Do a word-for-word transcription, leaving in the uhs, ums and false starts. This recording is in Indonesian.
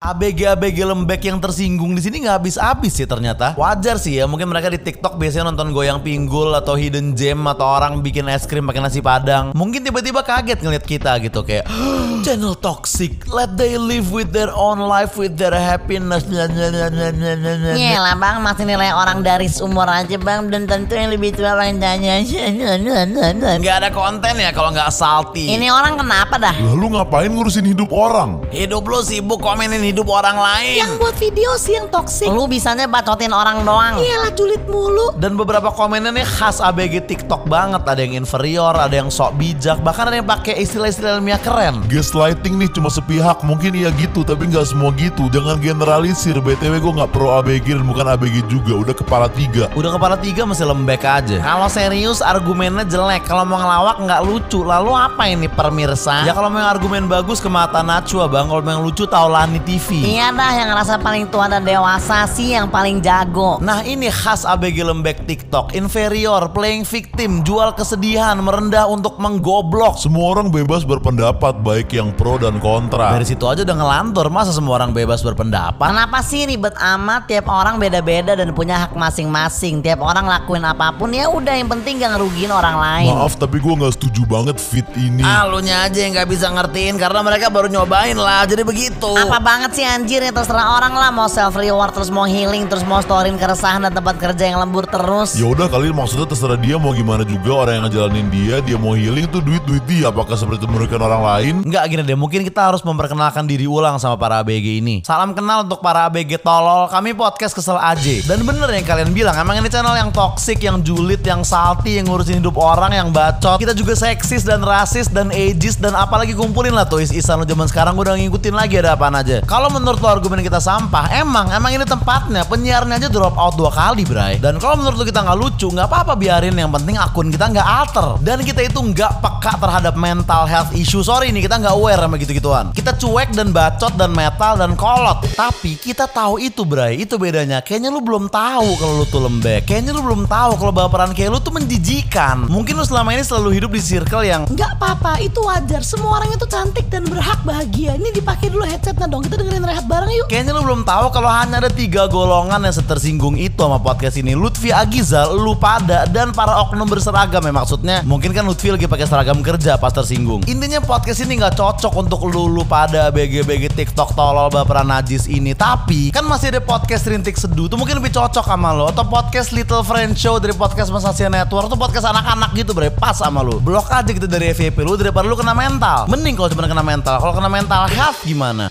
A B G A B G lembek yang tersinggung di sini nggak habis-habis sih ternyata. Wajar sih ya, mungkin mereka di TikTok biasanya nonton goyang pinggul atau hidden gem atau orang bikin es krim pakai nasi padang. Mungkin tiba-tiba kaget ngeliat kita gitu kayak channel toxic. Let they live with their own life with their happiness. Yelah bang, masih nilai orang dari umur aja bang, dan tentu yang lebih tua bang tanya. Nggak ada konten ya kalau nggak salty. Ini orang kenapa dah? Lalu ngapain ngurusin hidup orang? Hidup lu sibuk komenin hidup orang lain. Yang buat video sih yang toksik. Lu bisanya bacotin orang doang. Iyalah, julid mulu. Dan beberapa komennya nih khas A B G TikTok banget. Ada yang inferior, ada yang sok bijak, bahkan ada yang pakai istilah-istilah ilmiah keren. Gaslighting nih cuma sepihak. Mungkin iya gitu, tapi nggak semua gitu. Jangan generalisir. B T W gue nggak pro A B G dan bukan A B G juga. Udah kepala tiga. Udah kepala tiga masih lembek aja. Kalau serius argumennya jelek. Kalau mau ngelawak nggak lucu. Lalu apa ini pemirsa? Ya kalau mau yang argumen bagus ke mata Najwa bang. Kalau mau yang lucu Taulani T V. Iya dah, yang ngerasa paling tua dan dewasa sih yang paling jago. Nah ini khas A B G lembek TikTok. Inferior, playing victim, jual kesedihan, merendah untuk menggoblok. Semua orang bebas berpendapat, baik yang pro dan kontra. Dari situ aja udah ngelantur, masa semua orang bebas berpendapat? Kenapa sih ribet amat? Tiap orang beda-beda dan punya hak masing-masing. Tiap orang lakuin apapun, ya udah yang penting gak ngerugiin orang lain. Maaf tapi gue gak setuju banget fit ini. Ah, lunya aja yang gak bisa ngertiin karena mereka baru nyobain lah, jadi begitu. Apa banget sih anjir, ya terserah orang lah. Mau self reward, terus mau healing, terus mau storein keresahan dan tempat kerja yang lembur terus. Ya udah kali, maksudnya terserah dia mau gimana juga. Orang yang ngejalanin dia, dia mau healing tuh duit-duit dia. Apakah seperti merugikan orang lain? Enggak, gini deh, mungkin kita harus memperkenalkan diri ulang sama para A B G ini. Salam kenal untuk para A B G tolol. Kami podcast Kesel Aja. Dan bener yang kalian bilang, emang ini channel yang toksik, yang julid, yang salty, yang ngurusin hidup orang, yang bacot. Kita juga seksis dan rasis dan ageist. Dan apalagi kumpulin lah tuh is-isan lo zaman sekarang. Gue udah ngikutin lagi ada apaan aja. Kalau menurut lo argumen kita sampah, emang emang ini tempatnya penyiarnya aja drop out dua kali, bray. Dan kalau menurut lo kita nggak lucu, nggak apa-apa, biarin. Yang penting akun kita nggak alter. Dan kita itu nggak peka terhadap mental health issue. Sorry nih, kita nggak aware sama gitu-gituan. Kita cuek dan bacot dan metal dan kolot. Tapi kita tahu itu, bray. Itu bedanya. Kayaknya lo belum tahu kalau lo tuh lembek. Kayaknya lo belum tahu kalau baperan kayak lo tuh menjijikan. Mungkin lo selama ini selalu hidup di circle yang nggak apa-apa. Itu wajar. Semua orang itu cantik dan berhak bahagia. Ini dipakai dulu headsetnya dong. Kita dengerin rehat bareng yuk. Kayaknya lu belum tahu kalau hanya ada tiga golongan yang setersinggung itu sama podcast ini. Lutfi Agizal, lu pada, dan para oknum berseragam. Ya maksudnya mungkin kan Lutfi lagi pakai seragam kerja pas tersinggung. Intinya podcast ini nggak cocok untuk lu lu pada B G B G TikTok tolol baperan najis ini. Tapi kan masih ada podcast Rintik Seduh, tuh mungkin lebih cocok sama lo. Atau podcast Little Friend Show dari podcast Mas Asia Network, tuh podcast anak-anak gitu bre, pas sama lu. Blok aja gitu dari F Y P lu daripada lu kena mental. Mending kalau cuma kena mental. Kalau kena mental health gimana?